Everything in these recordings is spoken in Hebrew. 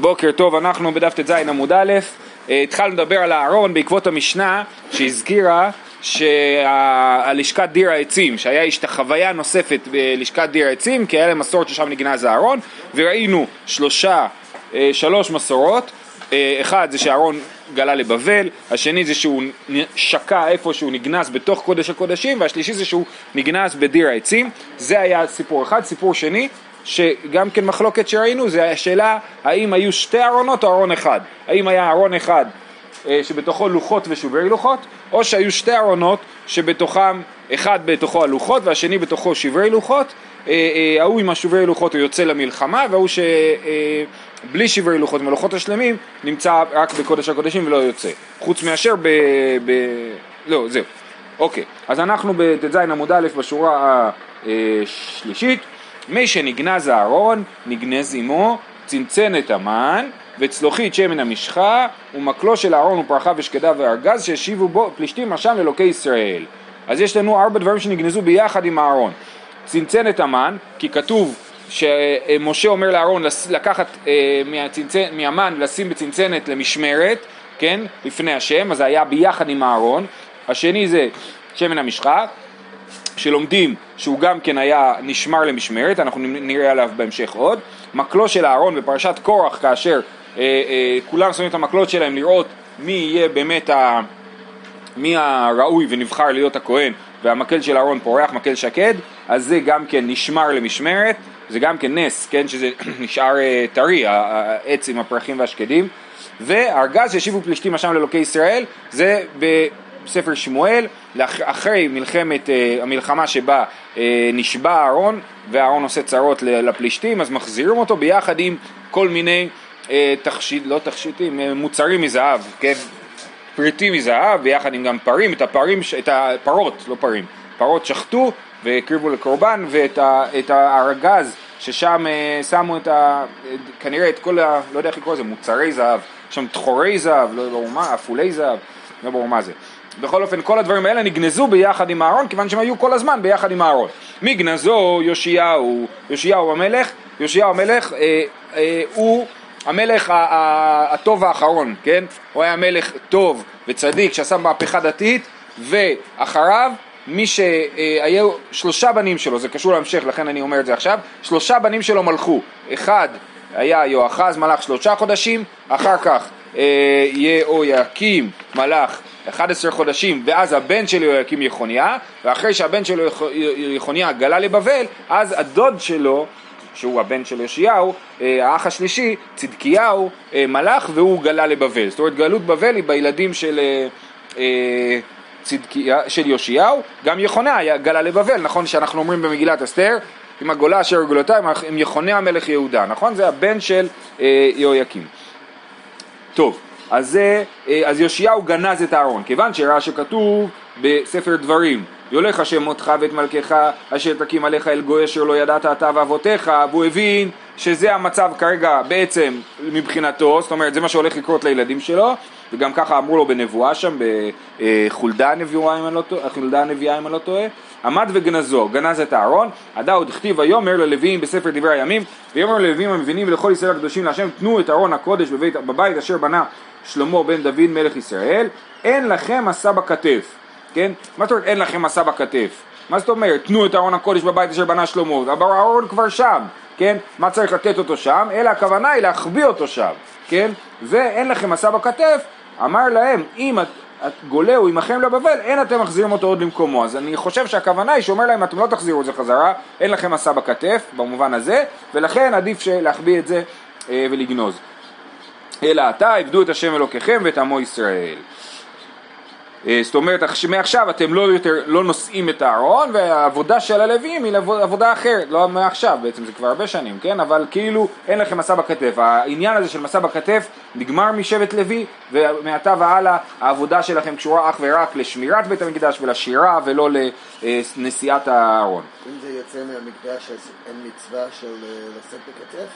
בוקר טוב, אנחנו בדף תז עמוד א', התחלנו לדבר על אהרון בעקבות המשנה שהזכירה שהלשכת דיר העצים, שהיה יש את החוויה נוספת בלשכת דיר העצים, כי היה להם מסורת ששם נגנז אהרון, וראינו שלוש מסורות, אחד זה שאהרון גלה לבבל, השני זה שהוא שקע איפה שהוא נגנס בתוך קודש הקודשים, והשלישי זה שהוא נגנס בדיר העצים. זה היה סיפור אחד. סיפור שני שגם כן מחלוקת שראינו, זה השאלה האם היו שתי ארונות או ארון אחד, האם היה ארון אחד שבתוכו לוחות ושוברי לוחות, או שהיו שתי ארונות שבתוכם אחד בתוכו הלוחות והשני בתוכו שברי לוחות. ההוא עם השוברי לוחות הוא יוצא למלחמה, והוא שבלי שברי לוחות מלוחות השלמים נמצא רק בקודש הקודשים ולא יוצא חוץ מאשר לא, זהו, אוקיי. אז אנחנו בתז עמוד א' בשורה השלישית. מי שנגנז אהרון, נגנז עמו צנצנת המן וצלוחית שמן המשחה, ומקלו של אהרון ופרחה ושקדה וארגז שהשיבו בו פלישתים אשם לאלוקי ישראל. אז יש לנו ארבע דברים שנגנזו ביחד עם אהרון. צנצנת המן, כי כתוב שמשה אומר לאהרון לקחת מהמן לשים בצנצנת למשמרת, כן, לפני השם, אז היה ביחד עם אהרון. השני זה שמן המשחה, שלומדים שהוא גם כן היה נשמר למשמרת, אנחנו נראה עליו בהמשך עוד. מקלו של אהרון בפרשת קורח, כאשר כולם שמים את המקלות שלהם לראות מי יהיה באמת מי הראוי ונבחר להיות הכהן, והמקל של אהרון פורח מקל שקד, אז זה גם כן נשמר למשמרת, זה גם כן נס, כן, שזה נשאר טרי, העץ עם הפרחים והשקדים. וארגז שהשיבו פלישתים אשם לאלוקי ישראל, זה בספר שמואל, אחרי המלחמה שבה נשבע אהרון ואהרון עושה צרות לפלישתים, אז מחזירים אותו ביחד עם כל מיני מוצרים מזהב, כן, פריטים מזהב, ביחד עם גם פרים, את הפרות שחטו והקריבו לקורבן, ואת הארגז ששם שמו כנראה את כל לא יודע איך לקרוא, זה מוצרי זהב, שם תחורי זהב, לא ברור מה, אפולי זהב, לא ברור מה זה. בכל אופן, כל הדברים האלה נגנזו ביחד עם אהרון, כיוון שהם היו כל הזמן ביחד עם אהרון. מי גנזו? יאשיהו. יאשיהו המלך הוא המלך הטוב האחרון, כן? הוא היה מלך טוב וצדיק שעשה מהפכה דתית, ואחריו מי שהיו שלושה בנים שלו, זה קשור להמשך לכן אני אומר את זה עכשיו, שלושה בנים שלו מלכו. אחד היה יוחז, מלך 3 חודשים, אחר כך יהויקים מלך 11 חודשים, ואז הבן שלו יהויקים יחוניה, ואחרי שהבן שלו יחוניה גלה לבבל, אז הדוד שלו, שהוא הבן של יאשיהו, האח השלישי, צדקיהו, מלך, והוא גלה לבבל. זאת אומרת, גלות בבל היא בילדים של יאשיהו. גם יחוניה גלה לבבל, נכון שאנחנו אומרים במגילת אסתר, עם הגולה אשר גלותה, עם יחוניה מלך יהודה, נכון? זה הבן של יהויקים. טוב, אז יאשיהו גנז את אהרון, כיוון שראה שכתוב בספר דברים, יולך השם אותך ואת מלכך אשר תקים עליך אל גוי אשר לא ידעת אתה ואבותיך, והוא הבין שזה המצב כרגע בעצם מבחינתו, זאת אומרת זה מה שהולך לקרות לילדים שלו, וגם ככה אמרו לו בנבואה שם, בחולדה הנביאה אם אני לא טועה, עמד וגנזו, גנז את אהרון, עדה עוד כתיב ויאמר ללוויים בספר דברי הימים, ויאמר ללוויים המבינים ולכל ישראל הקדושים להשם, תנו את אהרון הקודש בבית אשר בנה שלמה בן דוד מלך ישראל, אין לכם מסע בכתף. כן? מה זאת אומרת אין לכם מסע בכתף? מה זאת אומרת? תנו את אהרון הקודש בבית אשר בנה שלמה, אבל אהרון כבר שם, כן? מה צריך לתת אותו שם? אלא הכוונה היא להחביא אותו שם, כן? ואין לכם מסע בכתף, אמר להם, אם את גולהו עמכם לבבל, אין אתם מחזירים אותו עוד למקומו. אז אני חושב שהכוונה היא שאומר להם, אתם לא תחזירו את זה חזרה, אין לכם מסע בכתף, במובן הזה, ולכן עדיף להחביא את זה ולגנוז. אלא אתה, עבדו את השם אלוקיכם ואת עמו ישראל. זאת אומרת, מעכשיו אתם לא נושאים את אהרון, והעבודה של הלוויים היא עבודה אחרת, לא מעכשיו, בעצם זה כבר הרבה שנים, כן? אבל כאילו אין לכם מסע בכתף. העניין הזה של מסע בכתף נגמר משבט לוי, ומעתה והלאה העבודה שלכם קשורה אך ורק לשמירת בית המקדש ולשירה, ולא לנשיאת האהרון. אם זה יוצא מהמקדש, אז אין מצווה של לשאת בכתף?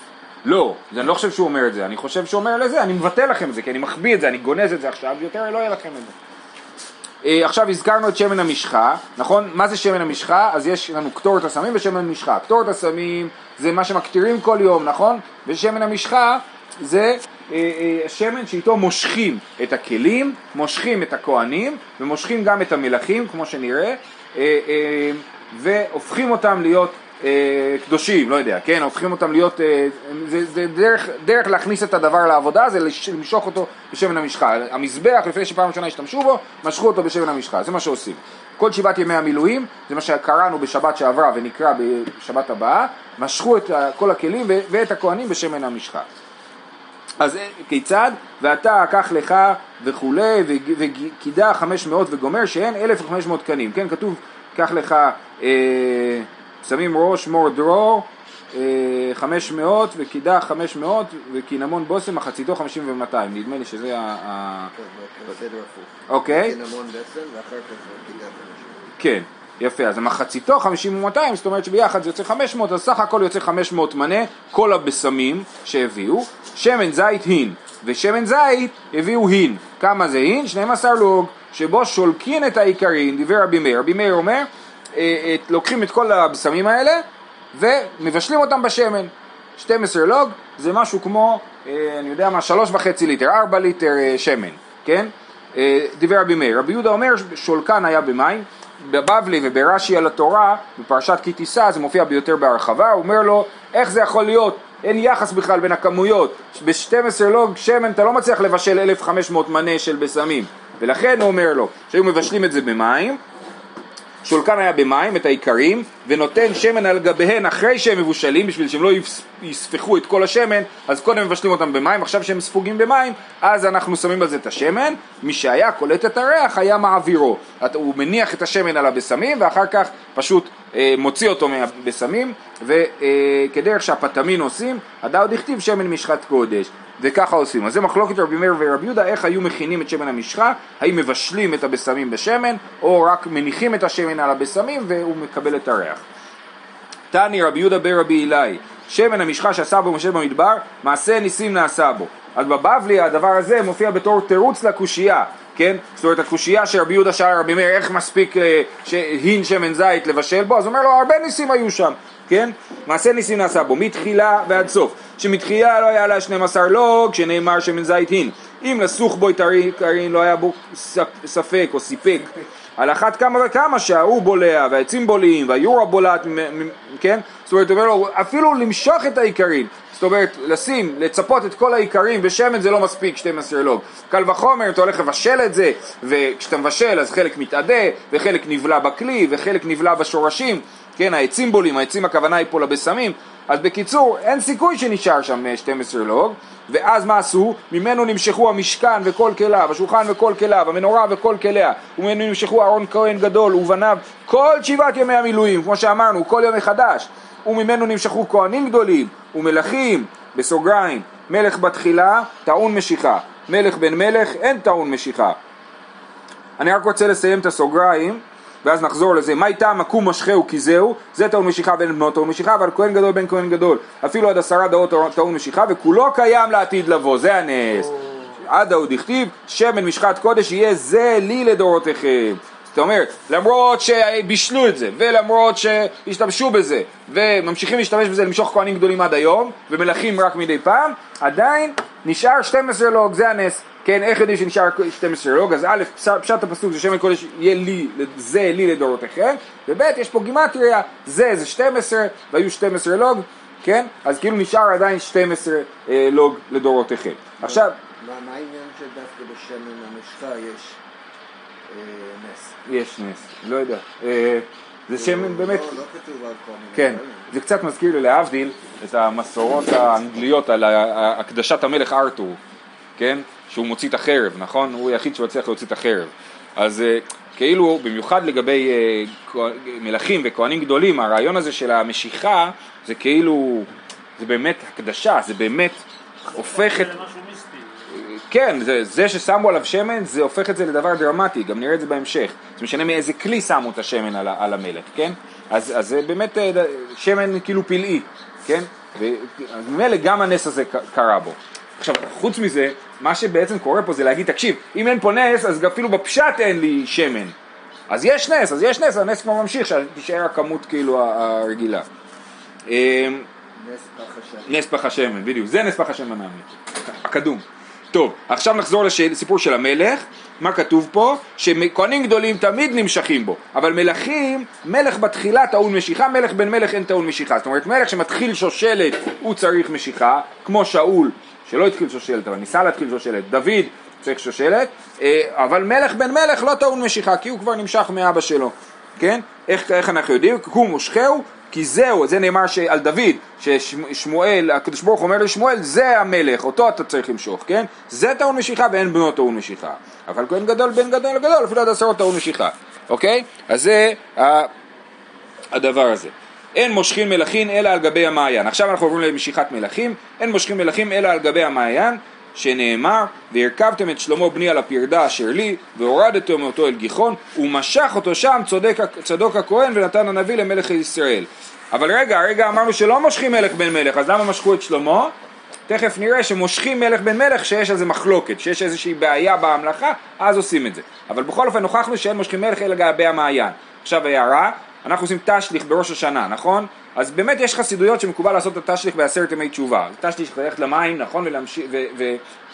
לא, אני לא חושב שהוא אומר את זה, אני חושב שהוא אומר לזה, אני מבטל לכם את זה, כי אני מחביא את זה, אני גונז את זה עכשיו, יותר לא יהיה לכם את זה. עכשיו הזכרנו את שמן המשחה, נכון? מה זה שמן המשחה? אז יש לנו קטורת הסמים ושמן המשחה. קטורת הסמים זה מה שמקטירים כל יום, נכון? ושמן המשחה זה השמן שאיתו מושכים את הכלים, מושכים את הכהנים ומושכים גם את המלכים, כמו שנראה, והופכים אותם להיות קדושים, לא יודע, כן, הופכים אותם להיות, זה דרך להכניס את הדבר לעבודה, זה למשוך אותו בשמן המשחה. המזבח, לפני שפעם ראשונה השתמשו בו, משכו אותו בשמן המשחה, זה מה שעושים. כל שבעת ימי המילואים, זה מה שקראנו בשבת שעברה ונקרא בשבת הבאה, משכו את כל הכלים ואת הכהנים בשמן המשחה. אז כיצד? ואתה אקח לך וכו' וקידה 500 וגומר שהן 1,500 קנים, כן, כתוב, קח לך שמים ראש מור דרור 500 וקידה 500 וקינמון בוסם מחציתו 50 ו-200, נדמה לי שזה בסדר הפוך, אוקיי, קינמון בוסם ואחר כך קידה 500, כן, יפה, אז מחציתו 50 ו-200, זאת אומרת שביחד זה יוצא 500, אז סך הכל יוצא 500 מנה, כל הבשמים שהביאו, שמן זית הין, ושמן זית הביאו הין, כמה זה הין? 12 לוג, שבו שולקין את העיקרין, דיבר רבי מאיר, רבי מאיר אומר, לוקחים את כל הבשמים האלה, ומבשלים אותם בשמן, 12 לוג, זה משהו כמו, אני יודע מה, 3.5 ליטר, 4 ליטר שמן, כן? דיבר רבי מאיר, רבי יהודה אומר, שולקן היה במים, בבבלי וברש"י על התורה בפרשת כי תישא זה מופיע ביותר בהרחבה, הוא אומר לו איך זה יכול להיות, אין יחס בכלל בין הכמויות, ב-12 לוג שמן אתה לא מצליח לבשל 1,500 מנה של בשמים, ולכן הוא אומר לו שהיו מבשלים את זה במים, שולקן היה במים את העיקרים ונותן שמן על גביהן אחרי שהם מבושלים, בשביל שהם לא יספחו את כל השמן, אז קודם מבשלים אותם במים, עכשיו שהם ספוגים במים אז אנחנו שמים על זה את השמן, מי שהיה קולט את הריח היה מעבירו, הוא מניח את השמן על הבשמים ואחר כך פשוט מוציא אותו מהבשמים, וכדרך שהפטמין עושים הדוד הכתיב שמן משחת קודש, וככה עושים. אז זה מחלוקת רבי מאיר ורבי יהודה, איך היו מכינים את שמן המשחה, האם מבשלים את הבשמים בשמן, או רק מניחים את השמן על הבשמים והוא מקבל את הריח. תני רבי יהודה ברבי אלי, שמן המשחה שעשה בו משה במדבר, מעשה ניסים נעשה בו. אז בבבלי הדבר הזה מופיע בתור תירוץ לקושייה, כן? זאת אומרת הקושייה שרבי יהודה שאל רבי מאיר, איך מספיק שהין שמן זית לבשל בו, אז אומר לו הרבה ניסים היו שם, כן? מעשה ניסים נעשה בו, מתחילה ועד סוף, שמתחילה לא היה לה 12 לוג, שנאמר שמן זית הין, אם לסוך בו את העיקרין לא היה בו ספק או סיפק, על אחת כמה וכמה שההוא בולע, והעצים בולעים, והיורה בולעת, כן? זאת אומרת, אומר לו, אפילו למשוך את העיקרין, זאת אומרת, לשים, לצפות את כל העיקרים בשמן זה לא מספיק 12 לוג. קל וחומר, אתה הולך לבשל את זה, וכשאתה מבשל אז חלק מתעדה, וחלק נבלע בכלי, וחלק נבלע בשורשים, כן, העצים בולעים, העצים הכוונה היא פה לבשמים, אז בקיצור, אין סיכוי שנשאר שם 12 לוג, ואז מה עשו? ממנו נמשכו המשכן וכל כליו, השולחן וכל כליו, המנורה וכל כליה, וממנו נמשכו אהרון כהן גדול ובניו, כל שבעת ימי המילואים, כמו שאמרנו, כל יום מחדש, וממנו נמשכו כהנים גדולים, ומלכים, בסוגריים, מלך בתחילה, טעון משיכה, מלך בן מלך, אין טעון משיכה. אני רק רוצה לסיים את הסוגריים, ואז נחזור לזה, מה איתה מקום משכהו כי זהו, זה טעון משיכה בין בנות טעון משיכה, אבל כהן גדול בין כהן גדול, אפילו עד 10 דעות טעון משיכה, וכולו קיים לעתיד לבוא, זה הנס. עד עוד הכתיב, שמן משחת קודש יהיה זה לי לדורותיכם. זאת אומרת, למרות שבישלו את זה, ולמרות שהשתמשו בזה, וממשיכים להשתמש בזה למשוך כהנים גדולים עד היום, ומלכים רק מדי פעם, עדיין נשאר 12 לוג, זה הנס. כן, איך יודעים שנשאר 12 לוג? אז א', פשט הפסוק זה שמן קודש יהיה לי, זה לי לדורותיכם, וב' יש פה גימטריה, זה 12, והיו 12 לוג, כן? אז כאילו נשאר עדיין 12 לוג לדורותיכם. עכשיו... מה העניין שדווקא בשמן המשחה יש נס? יש נס, לא יודע. זה שמן באמת... לא כתוב על כהנים. כן, זה קצת מזכיר לי להבדיל את המסורות האנגליות על הקדשת המלך ארתור, כן? שהוא מוציא את החרב, נכון? הוא היחיד שהוא הצליח להוציא את החרב. אז כאילו, במיוחד לגבי מלכים וכהנים גדולים, הרעיון הזה של המשיכה, זה כאילו, זה באמת הקדשה, זה באמת הופך את... כן, זה ששמו עליו שמן, זה הופך את זה לדבר דרמטי, גם נראה את זה בהמשך. זה משנה מאיזה כלי שמו את השמן על המלך, כן? אז זה באמת שמן כאילו פלאי, כן? ומלא גם הנס הזה קרה בו. עכשיו, חוץ מזה, מה שבעצם קורה פה זה להגיד, תקשיב, אם אין פה נס, אז אפילו בפשט אין לי שמן. אז יש נס, הנס כבר ממשיך, שתישאר הכמות כאילו הרגילה. נס פח השמן, בדיוק, זה נס פח השמן המאמין, הקדום. טוב, עכשיו נחזור לסיפור של המלך. מה כתוב פה? שכהנים גדולים תמיד נמשכים בו, אבל מלכים, מלך בתחילה טעון משיכה, מלך בן מלך אין טעון משיכה. זאת אומרת, מלך שמתחיל שושלת הוא צריך משיכה, כמו שאול שלא התחיל שושלת אבל ניסה להתחיל שושלת, דוד צריך שושלת, אבל מלך בן מלך לא טעון משיכה, כי הוא כבר נמשך מאבא שלו, כן? איך אנחנו יודעים? הוא מושכהו, כי זהו, זה נאמר על דוד, ששמואל, הקדוש ברוך אומר לשמואל, זה המלך, אותו אתה צריך למשוך, כן? זה טעון משיכה ואין בנו טעון משיכה. אבל כהן גדול, בן גדול לגדול, אפילו עד 10 טעון משיכה, אוקיי? אז זה הדבר הזה. אין מושכים מלכים אלא על גבי המעיין. עכשיו אנחנו עוברים למשיכת מלכים, אין מושכים מלכים אלא על גבי המעיין, שנאמר, והרכבתם את שלמה בני על הפרדה אשר לי, והורדתם אותו אל גיחון, ומשך אותו שם צדוק הכהן ונתן הנביא למלך ישראל. אבל רגע אמרנו שלא מושכים מלך בן מלך, אז למה משכו את שלמה? תכף נראה שמושכים מלך בן מלך שיש איזה מחלוקת, שיש איזושהי בעיה בהמלכה, אז עושים את זה. אבל בכל אופן הוכחנו שאין מושכים מלך אלא גבי המעיין. עכשיו הערה, אנחנו עושים תשליך בראש השנה, נכון? אז באמת יש חסידויות שמקובל לעשות את התשליך בעשרת ימי תשובה. תשליך ללכת למים, נכון?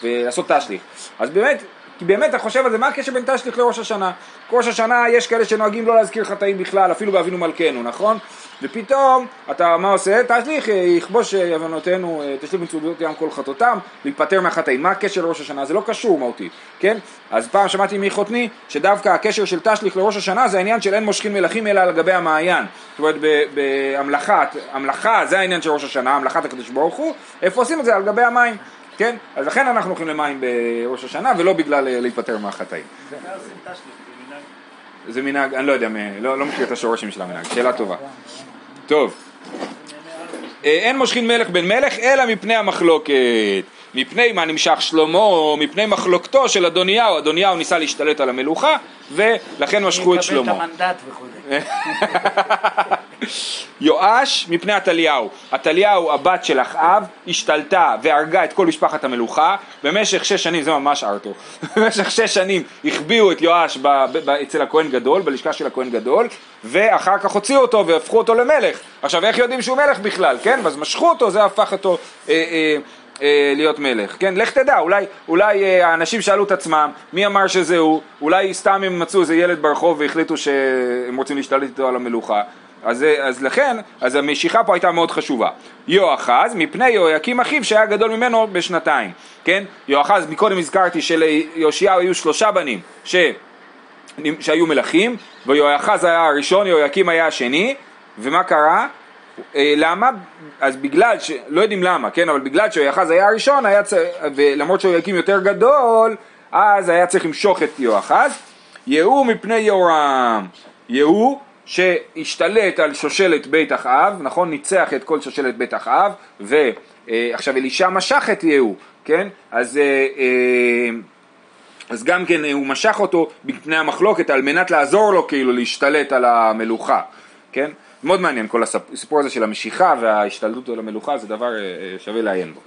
ולעשות תשליך. אז באמת, כי באמת אתה חושב על זה, מה הקשר בין תשליך לראש השנה? ראש השנה יש כאלה שנוהגים לא להזכיר חטאים בכלל, אפילו באבינו מלכנו, נכון? ופתאום, אתה מה עושה? תשליך, יכבוש יבנותינו, תשליך במצוות ים כל חטאותם, להיפטר מהחטאים. מה הקשר לראש השנה? זה לא קשור מהותי, כן? אז פעם שמעתי מחותני, שדווקא הקשר של תשליך לראש השנה, זה העניין של אין מושכים מלכים אלא על גבי המעיין. זאת אומרת, המלאכה, זה העניין של ראש השנה, המלאכת הקדוש ברוך הוא, איפה עושים את זה? על גבי המים. כן? אז לכן אנחנו הולכים למים בראש השנה, ולא בגלל להיפטר מהחטאים. זה מנהג, אני לא יודע, לא מכיר את השורשים של המנהג, שאלה טובה. טוב. אין מושכין מלך בן מלך, אלא מפני המחלוקת. מפני מה נמשך שלמה, או מפני מחלוקתו של אדוניהו. אדוניהו ניסה להשתלט על המלוכה, ולכן משכו את שלמה. אני מקבל את המנדט וכו'. יואש מפני עתליהו. עתליהו הבת של אחאב השתלטה והרגה את כל משפחת המלוכה במשך 6 שנים, זה ממש ארתור, במשך 6 שנים הכביעו את יואש אצל הכהן גדול, בלשכה של הכהן גדול, ואחר כך הוציאו אותו והפכו אותו למלך. עכשיו איך יודעים שהוא מלך בכלל, כן? אז משכו אותו, זה הפך אותו להיות מלך, כן? לך תדע, אולי האנשים שאלו את עצמם מי אמר שזהו, אולי סתם הם מצאו איזה ילד ברחוב והחליטו שהם רוצים להשתלט איתו על המלוכה. אז לכן, אז המשיכה פה הייתה מאוד חשובה. יוחז מפני יהויקים אחיו שהיה גדול ממנו ב2 שנים, כן? יוחז, מקודם הזכרתי שליאשיהו היו 3 בנים שהיו מלכים, ויוחז היה הראשון, יהויקים היה השני, ומה קרה? למה? אז בגלל לא יודעים למה, כן? אבל בגלל שיוחז היה הראשון, ולמרות שיהויקים יותר גדול, אז היה צריך למשוך את יוחז. יהוא מפני יורם, יהוא שהשתלט על שושלת בית אחאב, נכון? ניצח את כל שושלת בית אחאב, ועכשיו אלישע משך את יהוא, כן? אז גם כן הוא משך אותו בפני המחלוקת על מנת לעזור לו כאילו להשתלט על המלוכה, כן? מאוד מעניין כל הסיפור הזה של המשיכה וההשתלטות על המלוכה, זה דבר שווה לעיין בו.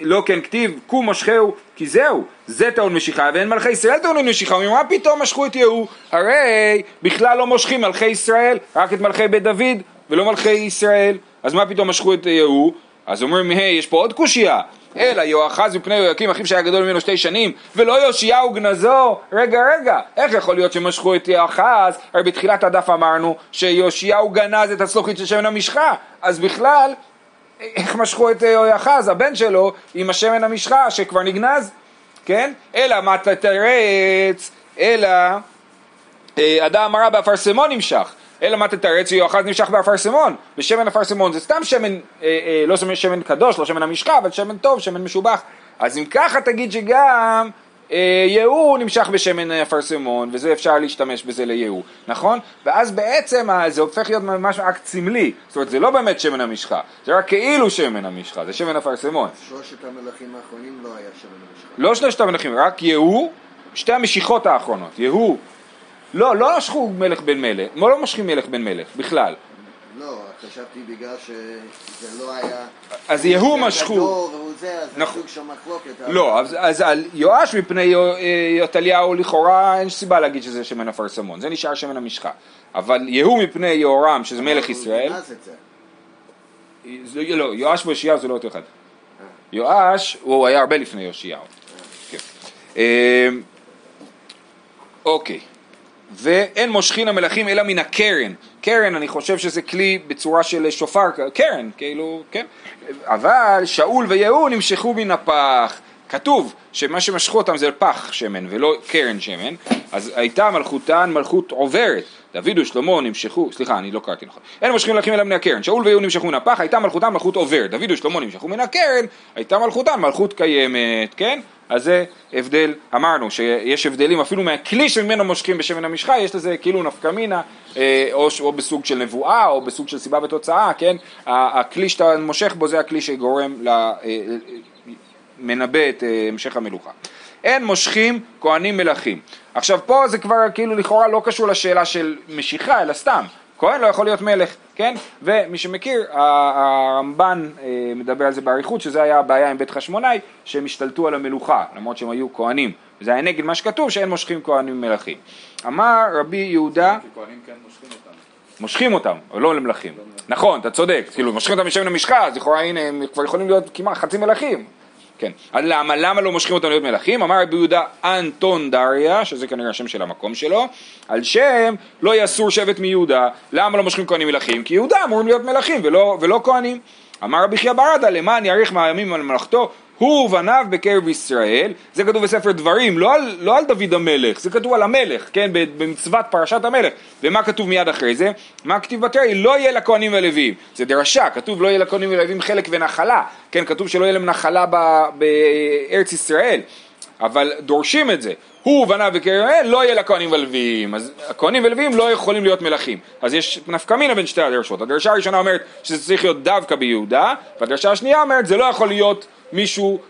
לא כן כתיב, קום מושכהו, כי זהו, זה טעון משיכה, ואין מלכי ישראל טעון משיכה. ומה פתאום משכו את יהוא? הרי בכלל לא מושכים מלכי ישראל, רק את מלכי בית דוד ולא מלכי ישראל, אז מה פתאום משכו את יהוא? אז אומרים, יש פה עוד קושיה. אלא יואחז מפני יהויקים אחיו שהיה גדול ממנו 2 שנים, ולא יאשיהו גנזו. רגע, איך יכול להיות שמשכו את יואחז? הרי בתחילת הדף אמרנו שיאשיהו גנז את הסלוחית של שמן המשחה, אז בכלל איך משכו את יואחז, הבן שלו, עם השמן המשחה שכבר נגנז, כן? אלא מה תתרץ, אלא אדם אמרה באפרסמון נמשך, אלא מה תתרץ, יואחז נמשך באפרסמון, בשמן אפרסמון, זה סתם שמן, לא שמן קדוש, לא שמן המשחה, אבל שמן טוב, שמן משובח. אז אם ככה תגיד שגם יהוא נמשך בשמן אפרסמון, וזה אפשר להשתמש בזה ליהוא, נכון? ואז בעצם זה הופך להיות ממש אקט סמלי, זאת אומרת זה לא באמת שמן המשחה, זה רק כאילו שמן המשחה, זה שמן אפרסמון. 3 המלכים האחרונים לא היה שמן המשחה. לא 3 המלכים, רק יהוא, 2 המשיכות האחרונות, יהוא, לא משכו מלך בן מלך, לא משכים מלך בן מלך בכלל. לא, חשבתי בגלל שזה לא היה... אז יהוא משכו. נכון. לא, אז על יואש מפני עתליהו לכאורה אין סיבה להגיד שזה שמן אפרסמון, זה נשאר שמן המשחה. אבל יהוא מפני יהורם, שזה מלך ישראל... לא, יואש ויאשיהו זה לא אותו אחד. יואש הוא היה הרבה לפני יאשיהו. אוקיי. ואין מושכין המלכים אלא מן הקרן. קרן, אני חושב שזה כלי בצורה של שופר, קרן, כאילו, כן. אבל שאול ויהוא נמשכו מן הפח. כתוב שמה שמשכו אותם זה פח שמן ולא קרן שמן, אז הייתה מלכותן מלכות עוברת. דוד ושלמה נמשכו, סליחה, אני לא קראתי נכון. אין מושכים מלכים אלא מן הקרן. שאול ויהוא נמשכו מן הפח, הייתה מלכותן מלכות עוברת. דוד ושלמה נמשכו מן הקרן, הייתה מלכותן מלכות קיימת, כן? אז זה הבדל, אמרנו שיש הבדלים אפילו מהכלי שממנו מושכים בשמן המשחה, יש לזה כאילו נפקמינה, או בסוג של נבואה, או בסוג של סיבה ותוצאה, כן? הכלי שאתה מושך בו זה הכלי שגורם מנבא את המשך המלוכה. אין מושכים כהנים מלכים. עכשיו פה זה כבר כאילו לכאורה לא קשור לשאלה של משיכה, אלא סתם. כהן לא יכול להיות מלך, כן? ומי שמכיר, הרמב"ן מדבר על זה בעריכות, שזה היה הבעיה עם בית חשמונאי, שהם השתלטו על המלוכה, למרות שהם היו כהנים. זה היה נגד מה שכתוב, שאין מושכים כהנים מלכים. אמר רבי יהודה... כהנים כן מושכים אותם. מושכים אותם, אבל לא למלכים. נכון, אתה צודק. כאילו, מושכים אותם משמן המשחה, אז לכאורה, הנה, הם כבר יכולים להיות כמעט חצי מלכים. כן. אז למה לא מושכים אותם להיות מלכים? אמר רבי יהודה אנטון דריה, שזה כנראה השם של המקום שלו, על שם לא יסור שבט מיהודה. למה לא מושכים כהנים מלכים? כי יהודה אמורים להיות מלכים ולא כהנים. אמר רבי חייא ברדה, למען יאריך מהימים על מלאכתו, הוא ובניו בקרב ישראל. זה כתוב בספר דברים, לא על דוד המלך, זה כתוב על המלך, כן, במצוות פרשת המלך. ומה כתוב מיד אחרי זה? מה כתיב בתרי? לא יהיה לכהנים ולוויים. זה דרשה, כתוב לא יהיה לכהנים ולוויים חלק ונחלה, כן, כתוב שלא יהיה להם נחלה בארץ ישראל, אבל דורשים את זה. הוא ובניו בקרב ישראל, לא יהיה לכהנים ולוויים. אז הכהנים ולוויים לא יכולים להיות מלכים. אז יש נפקמינה בין שתי הדרשות. הדרשה הראשונה אומרת שזה צריך להיות דווקא ביהודה, והדרשה השנייה אומרת זה לא יכול להיות מישהו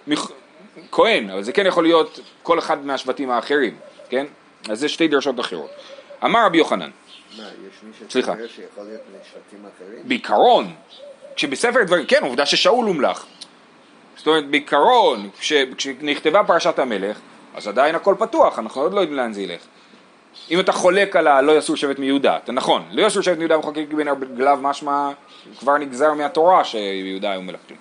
כהן, אבל זה כן יכול להיות כל אחד מהשבטים האחרים, כן? אז זה שתי דרשות אחרות. אמר רבי יוחנן. מה, יש מישהו שיכול להיות משבטים אחרים? בעיקרון, כשבספר דברים, כן, עובדה ששאול הומלך. זאת אומרת, בעיקרון, כשנכתבה פרשת המלך, אז עדיין הכל פתוח, אנחנו עוד לא יודעים לאן זה ילך. אם אתה חולק על הלא יסור שבט מיהודה, אתה נכון, לא יסור שבט מיהודה וחוקק בין הרגליו, משמע כבר נגזר מהתורה שיהודה היום מלכתו.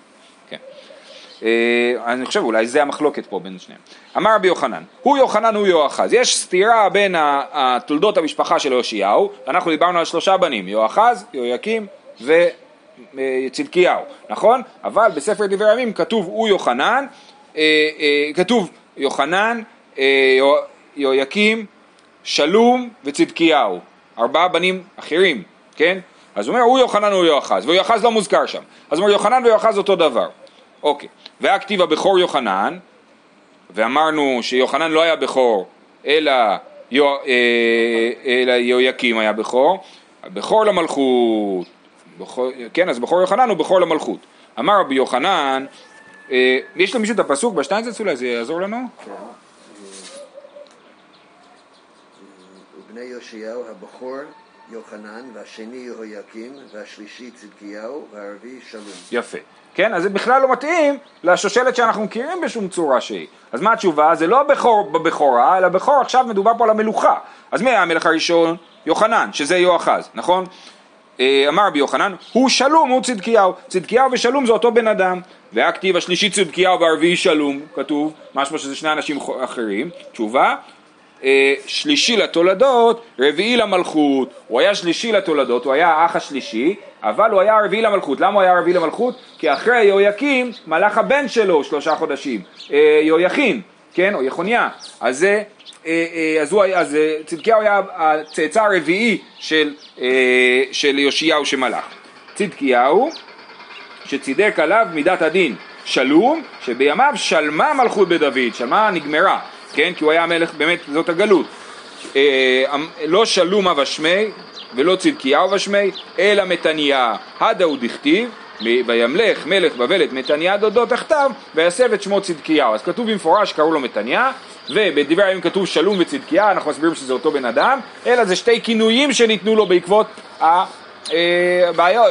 אני חושב אולי זה המחלוקת פה בין שניהם. אמר רבי יוחנן, הוא יוחנן הוא יואחז. יש סתירה בין התולדות המשפחה של יאשיהו. אנחנו דיברנו על 3 בנים, יואחז, יהויקים וצדקיהו, נכון? אבל בספר דברי הימים כתוב הוא יוחנן, כתוב יוחנן, יהויקים, שלום וצדקיהו, 4 בנים אחרים, כן? אז הוא אומר הוא יוחנן הוא יואחז, ויואחז לא מוזכר שם. אז הוא אומר יוחנן ויואחז אותו דבר. אוקיי, והיה כתיב הבכור יוחנן, ואמרנו שיוחנן לא היה בכור, אלא יהויקים היה בכור, בכור למלכות, כן, אז בכור יוחנן הוא בכור למלכות. אמר רבי יוחנן, יש למישהו את הפסוק בשטיינזץ, אולי זה יעזור לנו? כן. ובני יאשיהו הבכור יוחנן, והשני יהויקים, והשלישי צדקיהו, והרביעי שלום. יפה. כן, אז זה בכלל לא מתאים לשושלת שאנחנו מכירים בשום צורה שהיא. אז מה התשובה? זה לא בכור בבכורה, אלא בכור עכשיו מדובר פה על המלוכה. אז מי היה המלך הראשון? יוחנן, שזה יואחז, נכון? אמר בי יוחנן, הוא שלום, הוא צדקיהו. צדקיהו ושלום זה אותו בן אדם. והכתיב השלישי צדקיהו והרביעי שלום, כתוב, משמע שזה 2 אנשים אחרים. תשובה? שלישי לתולדות, רביעי למלכות. הוא היה שלישי לתולדות, הוא היה האח השלישי, אבל הוא היה רביעי למלכות. למה הוא היה רביעי למלכות? כי אחרי יהויקים, מלך הבן שלו 3 חודשים, יהויכין, כן, או יחוניה. אז צדקיהו היה הצאצא הרביעי של יאשיהו שמלך. צדקיהו, שצידק עליו מידת הדין. שלום, שבימיו שלמה מלכות בדוד, שלמה נגמרה. כן, כי הוא היה המלך, באמת זאת הגלות. לא שלום אב השמי ולא צדקיהו אב השמי, אלא מתניה הדאו דכתיב, וימלך מלך בבל את מתניה דודו תחתיו, ויסב את שמו צדקיהו. אז כתוב במפורש קראו לו מתניה, ובדברי הימים כתוב שלום וצדקיהו, אנחנו מסבירים שזה אותו בן אדם, אלא זה 2 כינויים שניתנו לו בעקבות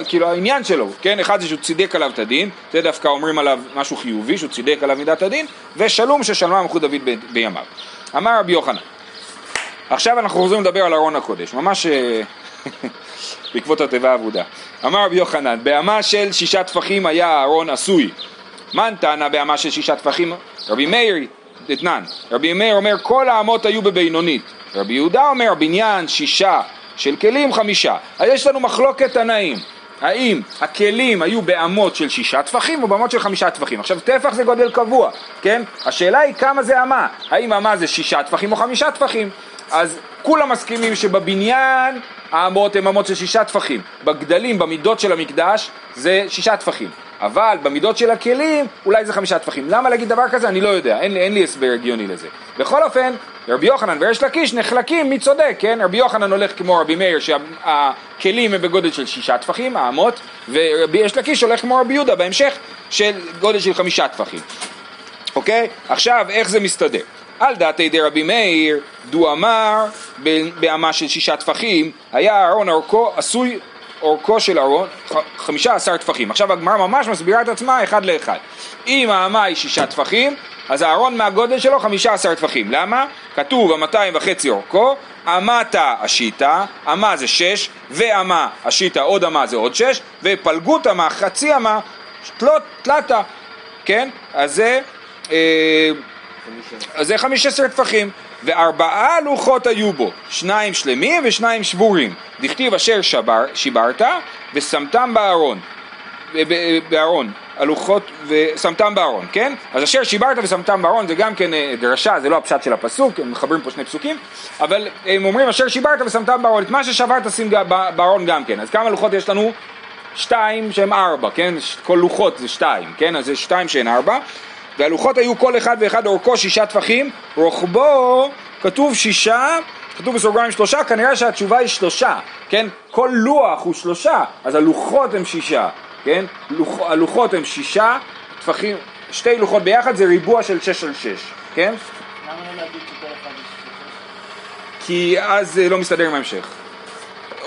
כאילו העניין שלו, כן? אחד זה שהוא צידק עליו את הדין, זה דווקא אומרים עליו משהו חיובי, שהוא צידק עליו מידת הדין, ושלום ששלמה מלכות דוד בימיו. אמר רבי יוחנן. עכשיו אנחנו חוזרים לדבר על ארון הקודש, ממש בעקבות התיבה עבודה. אמר רבי יוחנן, באמה של 6 טפחים היה אהרון עשוי. מן טענה באמה של 6 טפחים? רבי מאיר דתנן. רבי מאיר אומר, כל האמות היו בבינונית. רבי יהודה אומר, בניין 6, של כלים 5. אז יש לנו מחלוקת תנאים. האם הכלים היו באמות של 6 טפחים או באמות של 5 טפחים? עכשיו, טפח זה גודל קבוע, כן? השאלה היא כמה זה אמה. האם אמה זה 6 טפחים או 5 טפחים? אז כולם מסכימים שבבניין האמות הן אמות של 6 טפחים. בגדלים, במידות של המקדש, זה 6 טפחים. אבל במידות של הכלים, אולי זה 5 טפחים. למה להגיד דבר כזה? אני לא יודע. אין לי הסבר הגיוני לזה. בכל אופן, רבי יוחנן וריש לקיש נחלקים מי צודק, כן? רבי יוחנן הולך כמו רבי מאיר, שהכלים הם בגודל של 6 טפחים, האמות, וריש לקיש הולך כמו רבי יהודה בהמשך, של גודל של 5 טפחים. אוקיי? עכשיו, איך זה מסתדר? על דעתי דרבי מאיר, דו אמר, באמה של 6 טפחים, היה ארון אורכו עשוי, אורכו של ארון 15 טפחים. עכשיו הגמרא ממש מסבירה את עצמה אחד לאחד. אם האמה היא 6 טפחים, אז הארון מהגודל שלו 15 טפחים. למה? כתוב 2.5 אורכו, אמת השיטה, אמה זה 6, ואמה השיטה עוד אמה זה עוד 6, ופלגות אמה, חצי אמה, תלתה, כן? אז זה... 15 טפחים, ו4 לוחות היו בו, 2 שלמים ו2 שבורים. דכתיב אשר שיברת ושמתם בארון, הלוחות ושמתם בארון, כן? אז אשר שיברת ושמתם בארון זה גם כן דרשה, זה לא הפשט של הפסוק, הם מחברים פה 2 פסוקים, אבל הם אומרים אשר שיברת ושמתם בארון, את מה ששברת שים בארון גם כן. אז כמה לוחות יש לנו? 2 שהם 4, כן? כל לוחות זה 2, כן? אז זה 2 שהן 4. והלוחות היו כל אחד ואחד אורכו 6 טפחים, רוחבו כתוב 6, כתוב בסוגריים 3, כנראה שהתשובה היא 3, כן? כל לוח הוא 3, אז הלוחות הם 6, כן? הלוחות הם 6 טפחים, 2 לוחות ביחד זה ריבוע של 6 על 6, כן? למה לא להגיד שכל אחד יש 6? כי אז לא מסתדר עם ההמשך.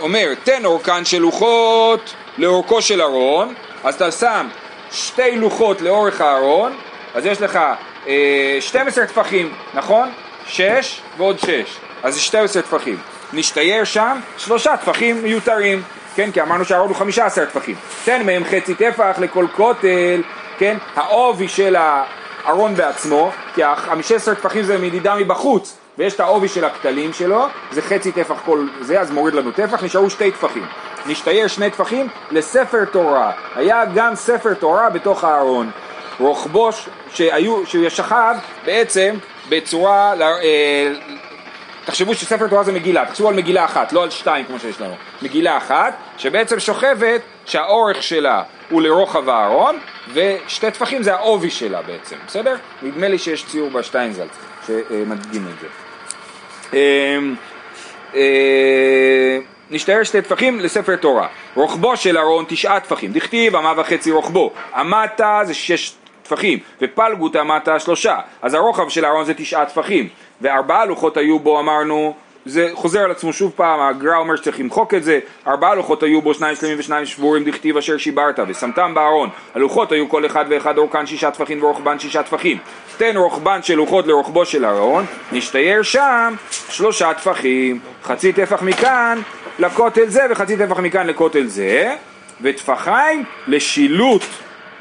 אומר, תן אורכן של לוחות לאורכו של ארון, אז אתה שם 2 לוחות לאורך הארון, אז יש לך 12 טפחים, נכון? 6 ועוד 6, אז זה 12 טפחים. נשתייר שם 3 טפחים מיותרים, כן? כי אמרנו שהארון הוא 15 טפחים. תן מהם חצי טפח לכל כותל, כן? העובי של הארון בעצמו, כי ה-15 טפחים זה מדידה מבחוץ, ויש את העובי של הכתלים שלו, זה חצי טפח כל זה, אז מוריד לנו טפח, נשארו 2 טפחים. נשתייר 2 טפחים לספר תורה. היה גם ספר תורה בתוך הארון. רוחבו שישכב בעצם בצורה, תחשבו שספר תורה זה מגילה, תחשבו על מגילה אחת, לא על 2 כמו שיש לנו, מגילה אחת שבעצם שוכבת, שהאורך שלה הוא לרוחב הארון, ו2 טפחים זה העובי שלה בעצם, בסדר? נדמה לי שיש ציור בשטיינזלץ שמדגים את זה. נשתער 2 טפחים לספר תורה. רוחבו של ארון 9 טפחים. דכתיב אמה וחצי רוחבו. אמתה זה 6 טפחים. ופלגות אמתה 3. אז הרוחב של ארון זה 9 טפחים. ו4 לוחות היו בו, אמרנו, זה חוזר על עצמו שוב פעם, הגרא אומר שצריך למחוק את זה. 4 לוחות היו בו, 2 שלמים ו2 שבורים, דכתיב אשר שיברת ושמתם בארון. הלוחות היו כל אחד ואחד אורכן 6 טפחים ורוחבן 6 טפחים. תן רוחבן של לוחות לרוחבו של ארון, נשתייר שם 3 טפחים, חצי טפח מכאן לכותל זה וחצי טפח מכאן לכותל זה, וטפחיים לשילוט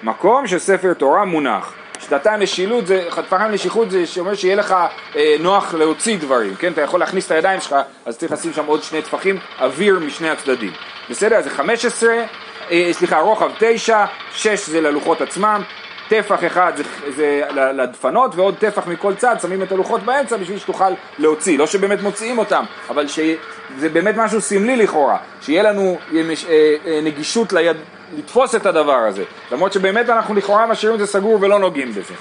מקום שספר תורה מונח. 2 לשילוט, זה טפחיים לשילוט, זה שאומר שיהיה לך נוח להוציא דברים, כן? אתה יכול להכניס את הידיים שלך, אז צריך לשים שם עוד 2 טפחים אוויר משני הצדדים, בסדר? זה 15, סליחה, רוחב 9, 6 זה ללוחות עצמם, טפח אחד זה לדפנות, ועוד טפח מכל צד, שמים את הלוחות באמצע בשביל שתוכל להוציא, לא שבאמת מוציאים אותם, אבל שזה באמת משהו סמלי לכאורה, שיהיה לנו נגישות ליד, לתפוס את הדבר הזה, למרות שבאמת אנחנו לכאורה משאירים את זה סגור ולא נוגעים בזה.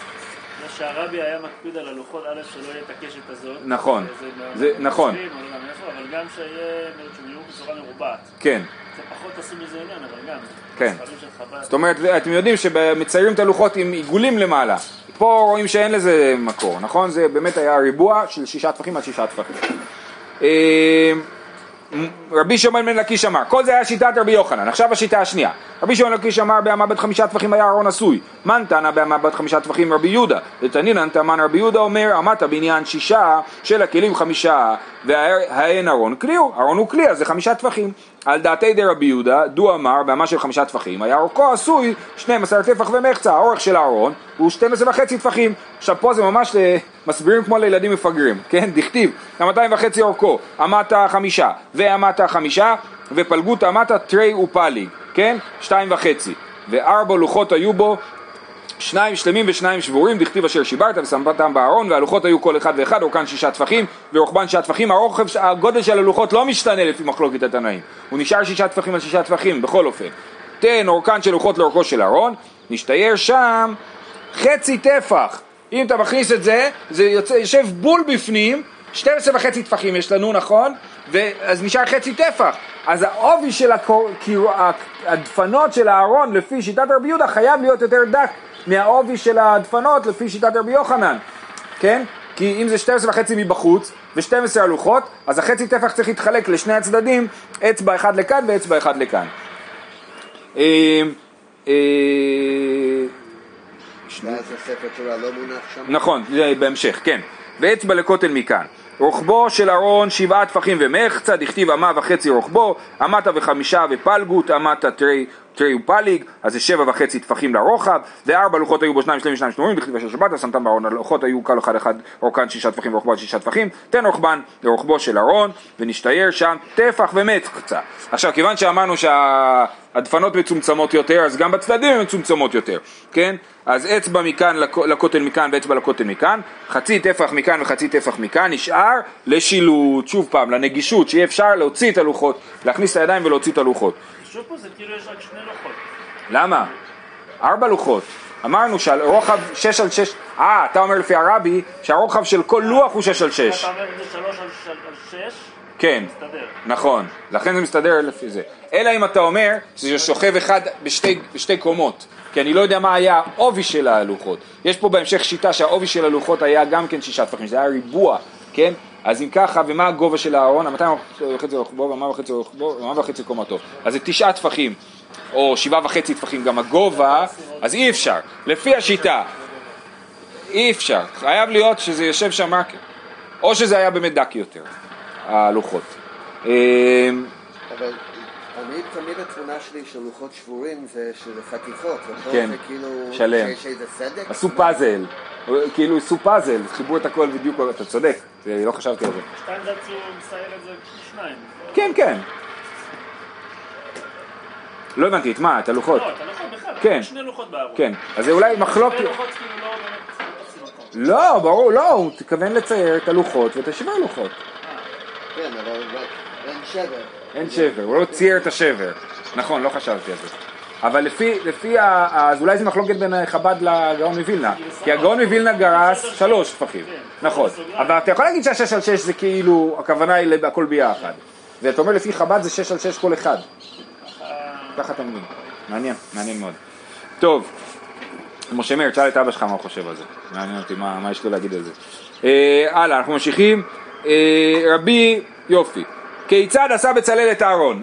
שהרבי היה מקפיד על הלוחות, א' שלא יהיה את הקשת הזאת, נכון, זה נכון, אבל גם שיהיה בצורה מרובעת, כן, זה פחות עושים איזה עניין, אבל גם כן. זאת אומרת, אתם יודעים שמציירים את הלוחות עם עיגולים למעלה, פה רואים שאין לזה מקור, נכון? זה באמת היה ריבוע של 6 טפחים על 6 טפחים. רבי שמעון בן לקיש אמר, כל זה היה שיטת רבי יוחנן. עכשיו השיטה השנייה, רבי שמעון בן לקיש אמר, באמה בת 5 טפחים היה ארון עשוי. מן טענה באמה בת 5 טפחים רבי יהודה, לתנינן תמן רבי יהודה אומר, אמת הבניין 6 של הכלים 5, והאין ארון כלי, ארון הוא כלי, אז זה 5 טפחים. על דעתי די רבי יהודה, דו אמר, באמה של 5 טפחים, היה אורכו עשוי 12 טפח ומחצה, האורך של אהרון הוא 12.5 טפחים. עכשיו פה זה ממש מסבירים כמו לילדים מפגרים, כן, דכתיב, 2.5 אורכו, אמת 5, ואמת 5, ופלגות אמת 3 ופלי, כן, 2.5, וארבע לוחות היו בו, 2 שלמים ו2 שבורים, דכתיב אשר שיברת ושמתם בארון, והלוחות היו כל אחד ואחד, אורכן 6 טפחים ורוחבן 6 טפחים. הגודל של הלוחות לא משתנה לפי מחלוקת התנאים, הוא נשאר 6 טפחים על 6 טפחים. בכל אופן, תן אורכן של לוחות לאורכו של ארון, נשתייר שם 0.5 טפח. אם אתה מכניס את זה, זה יוצא, יושב בול בפנים, 12.5 טפחים יש לנו, נכון? ואז נשאר 0.5 טפח. אז העובי של הדפנות של הארון לפי שיטת רבי יהודה חייב להיות יותר דק מהעובי של הדפנות לפי שיטת רבי יוחנן, כן? כי אם זה 12.5 מבחוץ ו12 הלוחות, אז 0.5 טפח צריך להתחלק לשני הצדדים, אצבע אחד לכאן ואצבע אחד לכאן. נכון, זה בהמשך, כן. ואצבע לכותל מכאן. רוחבו של ארון 7 טפחים ומחצה, דכתיב אמה 1.5 רוחבו, אמתה 5 ופלגות, אמתה 3 ופליג, אז זה 7.5 טפחים לרוחב, ו4 לוחות היו בו 2 שלמים ו2 שבורים, דכתיב אשר שבתה, שמתם בארון הלוחות היו כל אחד, אורכן 6 טפחים ורוחבן 6 טפחים, תן רוחבן לרוחבו של ארון, ונשתייר שם 1 טפח ומחצה. עכשיו, כיוון שאמרנו שהדפנות מצומצמות יותר, אז גם בצדדים הן מצומצמות יותר, כן? אז אצבע מכאן לכותל מכאן ואצבע לכותל מכאן, 0.5 טפח מכאן ו0.5 טפח מכאן, נשאר לשילוט, שוב פעם, לנגישות, שיהיה אפשר להוציא את הלוחות, להכניס את הידיים ולהוציא את הלוחות. שוב פה זה כאילו יש רק 2 לוחות. למה? 4 לוחות. אמרנו שהרוחב 6 על 6, אתה אומר לפי הרבי שהרוחב של כל לוח הוא 6 על 6. אתה אומר את זה 3 על 6? כן, נכון, לכן זה מסתדר לפי זה. אלא אם אתה אומר שזה שוכב אחד בשתי קומות, כי אני לא יודע מה היה העובי של הלוחות. יש פה בהמשך שיטה שהעובי של הלוחות היה גם כן 6 טפחים, זה היה ריבוע, כן? אז אם ככה, ומה הגובה של הארון? 2.5 רוחבו, 1.5 רוחבו, 1.5 קומתו. אז זה 9 טפחים, או 7.5 טפחים גם הגובה, אז אי אפשר. לפי השיטה, אי אפשר. חייב להיות שזה יושב שם, או שזה היה באמת דק יותר, הלוחות. אבל תמיד התמונה שלי של לוחות שבורים זה של חתיכות, כן, שלם, עשו פאזל, כאילו עשו פאזל, חיברו את הכל בדיוק, אתה צודק, לא חשבתי על זה. שטנדרט הוא מסייר את זה 2. כן, כן. לא הבנתי, את מה? את הלוחות? לא, את הלוחות בכלל, 2 לוחות בערוב. כן, אז אולי מחלוקת... לא, ברור, לא, הוא תכוון לצייר את הלוחות ואת 7 לוחות. כן, אבל אין שבר. אין שבר, הוא לא צייר את השבר. נכון, לא חשבתי על זה. אבל לפי אז אולי זה מחלוקת בין חב"ד לגאון מווילנה, כי הגאון מווילנה גרס 3 טפחים, נכון. אבל אתה יכול להגיד שה6 על 6 זה כאילו, הכוונה היא הכל ביחד. ואתה אומר לפי חב"ד זה 6 על 6 כל אחד. ככה אתה מבין. מעניין, מעניין מאוד. טוב, משה מאיר, תשאל את אבא שלך מה הוא חושב על זה. מעניין אותי מה יש לו להגיד על זה. הלאה, אנחנו ממשיכים. רבי יופי, כיצד עשה בצלאל את הארון?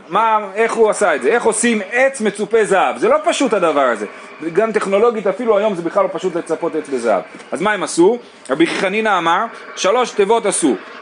איך הוא עשה את זה? איך עושים עץ מצופה זהב? זה לא פשוט הדבר הזה, גם טכנולוגית אפילו היום זה בכלל לא פשוט לצפות עץ לזהב. אז מה הם עשו? רבי חנינא אמר 3 תיבות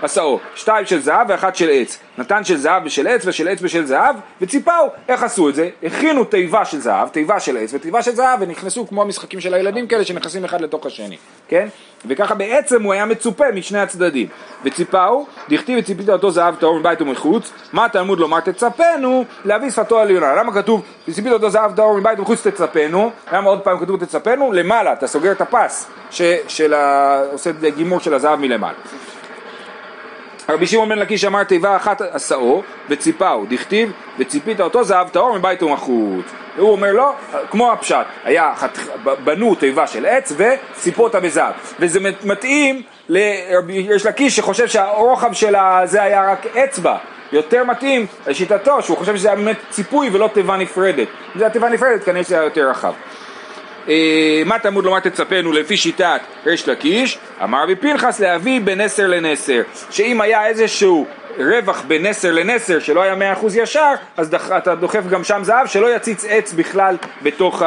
עשאו, 2 של זהב ו1 של עץ, נתן של זהב ושל עץ ושל עץ ושל זהב וציפאו. איך עשו את זה? הכינו תיבה של זהב, תיבה של עץ ותיבה של זהב, ונכנסו כמו המשחקים של הילדים כאלה שנכנסים אחד לתוך השני, כן? וככה בעצם הוא היה מצופה משני הצדדים. וציפאו, דכתיב וציפית אותו זהב טהור מבית ומחוץ, מה התלמוד לומר? תצפנו להביא שפתו עליונה. למה כתוב וציפית אותו זהב טהור מבית ומחוץ תצפנו? למה עוד פעם כתוב תצפנו? למעלה, אתה סוגר את הפס עושה גימור של הזהב מלמעלה. רבי שמעון בן לקיש אמר תיבה 1 עשאו וציפאו, דכתיב וציפית אותו זהב טהור מבית ומחוץ. הוא אומר לו, כמו הפשט, בנו תיבה של עץ וציפו אותה בזהב. וזה מתאים לרבי לקיש שחושב שהרוחב שלה זה היה רק אצבע. יותר מתאים לשיטתו שהוא חושב שזה היה באמת ציפוי ולא תיבה נפרדת. אם זה היה תיבה נפרדת כנראה שזה היה יותר רחב. מה תלמוד לומר תצפנו לפי שיטת ריש לקיש? אמר בפנחס להביא בנסר לנסר, שאם היה איזשהו רווח בנסר לנסר שלא היה 100% ישר, אז אתה דוחף גם שם זהב שלא יציץ עץ בכלל בתוך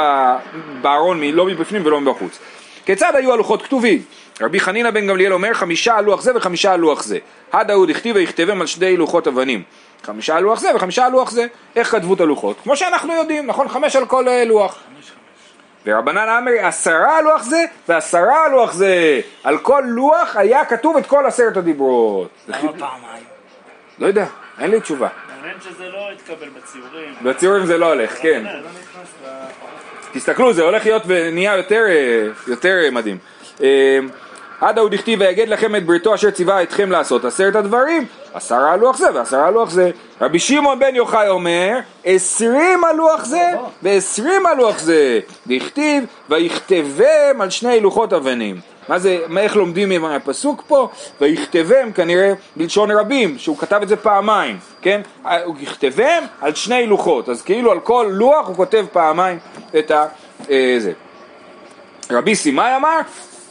בארון, לא מבפנים ולא מבחוץ. כיצד היו הלוחות כתובים? רבי חנינא בן גמליאל אומר 5 על לוח זה ו5 על לוח זה. הדאוד הכתיב ויכתבם על 2 לוחות אבנים, 5 על לוח זה ו5 על לוח זה. איך כתבו את הלוחות? כמו שאנחנו יודעים, נכון? 5 על כל לוח. ורבנן אמרי 10 על לוח זה ו10 על לוח זה. על כל לוח היה כתוב את כל 10 הדיברות. למה פעמיים? לא יודע, אין לי תשובה. נראה שזה לא התקבל בציורים. בציורים זה לא הולך, כן. תסתכלו, זה הולך להיות ונהיה יותר מדהים. עד ההוא דכתיב ויגד לכם את בריתו אשר ציווה אתכם לעשות 10 הדברים, 10 על לוח זה ו10 על לוח זה. רבי שמעון בן יוחאי אומר 20 על לוח זה ו20 על לוח זה. דכתיב ויכתבם על 2 לוחות אבנים. מה זה, איך לומדים מהפסוק פה? ויכתבם, כנראה בלשון רבים, שהוא כתב את זה פעמיים, כן? הוא יכתבם על 2 לוחות, אז כאילו על כל לוח הוא כותב פעמיים את זה. רבי סימאי אמר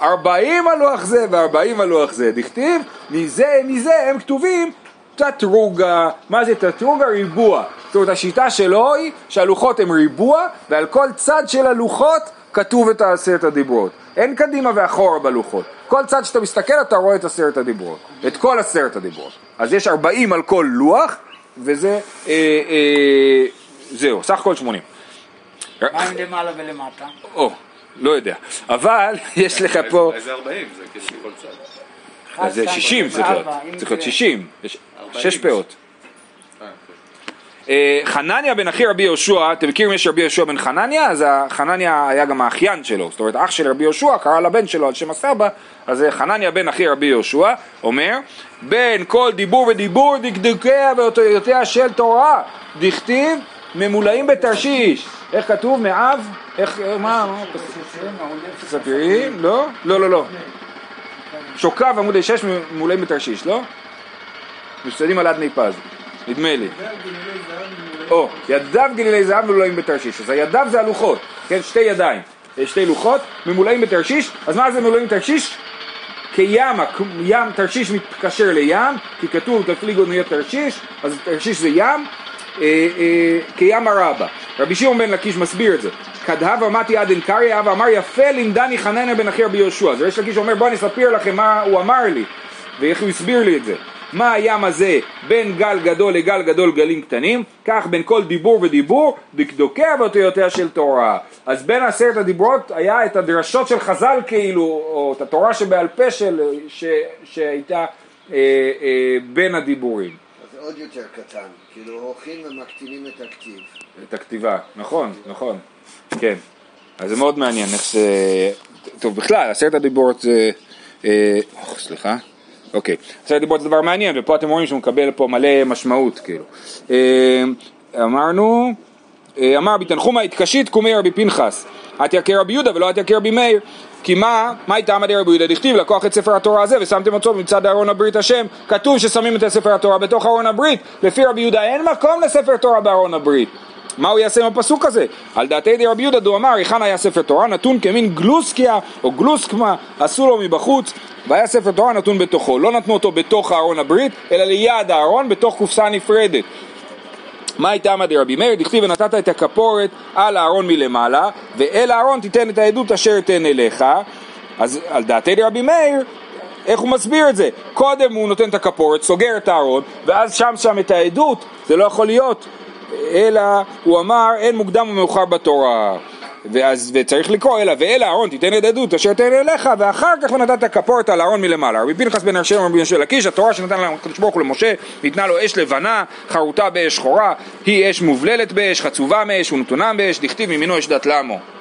40 על לוח זה ו40 על לוח זה. דכתיב מזה הם כתובים תתרוגה. מה זה תתרוגה? ריבוע. זאת אומרת, השיטה שלו היא שהלוחות הם ריבוע, ועל כל צד של הלוחות כתוב את 10 הדיברות. אין קדימה ואחורה בלוחות. כל צד שאתה מסתכל אתה רואה את 10 הדיברות. את כל 10 הדיברות. אז יש 40 על כל לוח, וזה זהו, סך כל 80. מה עם למעלה ולמטה? לא יודע. אבל יש לך פה... איזה 40? זה כסף כל צד. אז זה 60 צריך להיות. צריך להיות 60. 6 פאות. חנניה בן אחי רבי יהושע, אתם מכירים, יש רבי יהושע בן חנניה, אז חנניה היה גם האחיין שלו, זאת אומרת אח של רבי יהושע קרא לבן שלו על שם הסבא, אז חנניה בן אחי רבי יהושע אומר בין כל דיבור ודיבור דקדוקיה ואותיותיה של תורה, דכתיב ממולאים בתרשיש. איך כתוב? מאב, איך, מה, ספירים, לא? לא, שוקב עמודי 6 ממולאים בתרשיש, לא? מסתדים על עד ניפז, נדמה לי. ידיו גלילי זהב ממולאים בתרשיש. אז הידיו זה הלוחות, כן? שתי ידיים, שתי לוחות, ממולאים בתרשיש. אז מה זה ממולאים בתרשיש? כימה, ים, תרשיש מתקשר לים, כי כתוב תפליג אוניות תרשיש, אז תרשיש זה ים, כים הרבה. רבי שמעון בן לקיש מסביר את זה. כדהב אמתי עד אין קריא, אבא אמר יפה לימדני חנניה בן אחי רבי יהושע. אז ריש לקיש אומר בוא אני אספיר לכם מה הוא אמר לי, ואיך הוא הסביר לי את זה. מה הים הזה בין גל גדול לגל גדול גלים קטנים? כך בין כל דיבור ודיבור דקדוקיה ואותיותיה של תורה. אז בין 10 הדיברות היה את הדרשות של חז"ל כאילו, או את התורה שבעל פה של שהייתה בין הדיבורים. זה עוד יותר קטן, כאילו הולכים ומקטינים את הכתיב. את הכתיבה, נכון, כן. אז זה מאוד מעניין, טוב, בכלל, 10 הדיברות זה... סליחה. אוקיי, עכשיו דיבור את הדבר מעניין, ופה אתם רואים שהוא מקבל פה מלא משמעות, כאילו. אמרנו, אמר בתנחומא התקשית קומי רבי פנחס, את יקר רבי יהודה ולא את יקר רבי מאיר, כי מה הייתה עמדי רבי יהודה? דכתיב לקוח את ספר התורה הזה ושמתם אותו מצד ארון הברית השם. כתוב ששמים את ספר התורה בתוך ארון הברית, לפי רבי יהודה אין מקום לספר תורה בארון הברית. מה הוא יעשה עם הפסוק הזה? על דעתי די רבי יהודה דו אמר, היכן היה ספר תורה נתון כמין גלוסקיה או גלוסקמה עשו לו מבחוץ, והיה ספר תורה נתון בתוכו, לא נתנו אותו בתוך הארון הברית אלא ליד הארון בתוך קופסה נפרדת. מה הייתה עמדי רבי מאיר? דכתיב ונתת את הכפורת על הארון מלמעלה, ואל הארון תיתן את העדות אשר תן אליך. אז על דעתי די רבי מאיר, איך הוא מסביר את זה? קודם הוא נותן את הכפורת, סוגר את הארון, ואז שם את העדות. זה לא יכול להיות, אלא הוא אמר אין מוקדם ומאוחר בתורה, וצריך לקרוא אלא ואלא אהרון תיתן את עדות אשר תן אליך, ואחר כך נתת הכפורת על אהרון מלמעלה. רבי פנחס בן אשר רבי של הקיש, התורה שנתן הקדוש ברוך הוא למשה ניתנה לו אש לבנה חרוטה באש שחורה, היא אש מובללת באש, חצובה מאש ונתונה באש, דכתיב מימינו אש דת לעמו.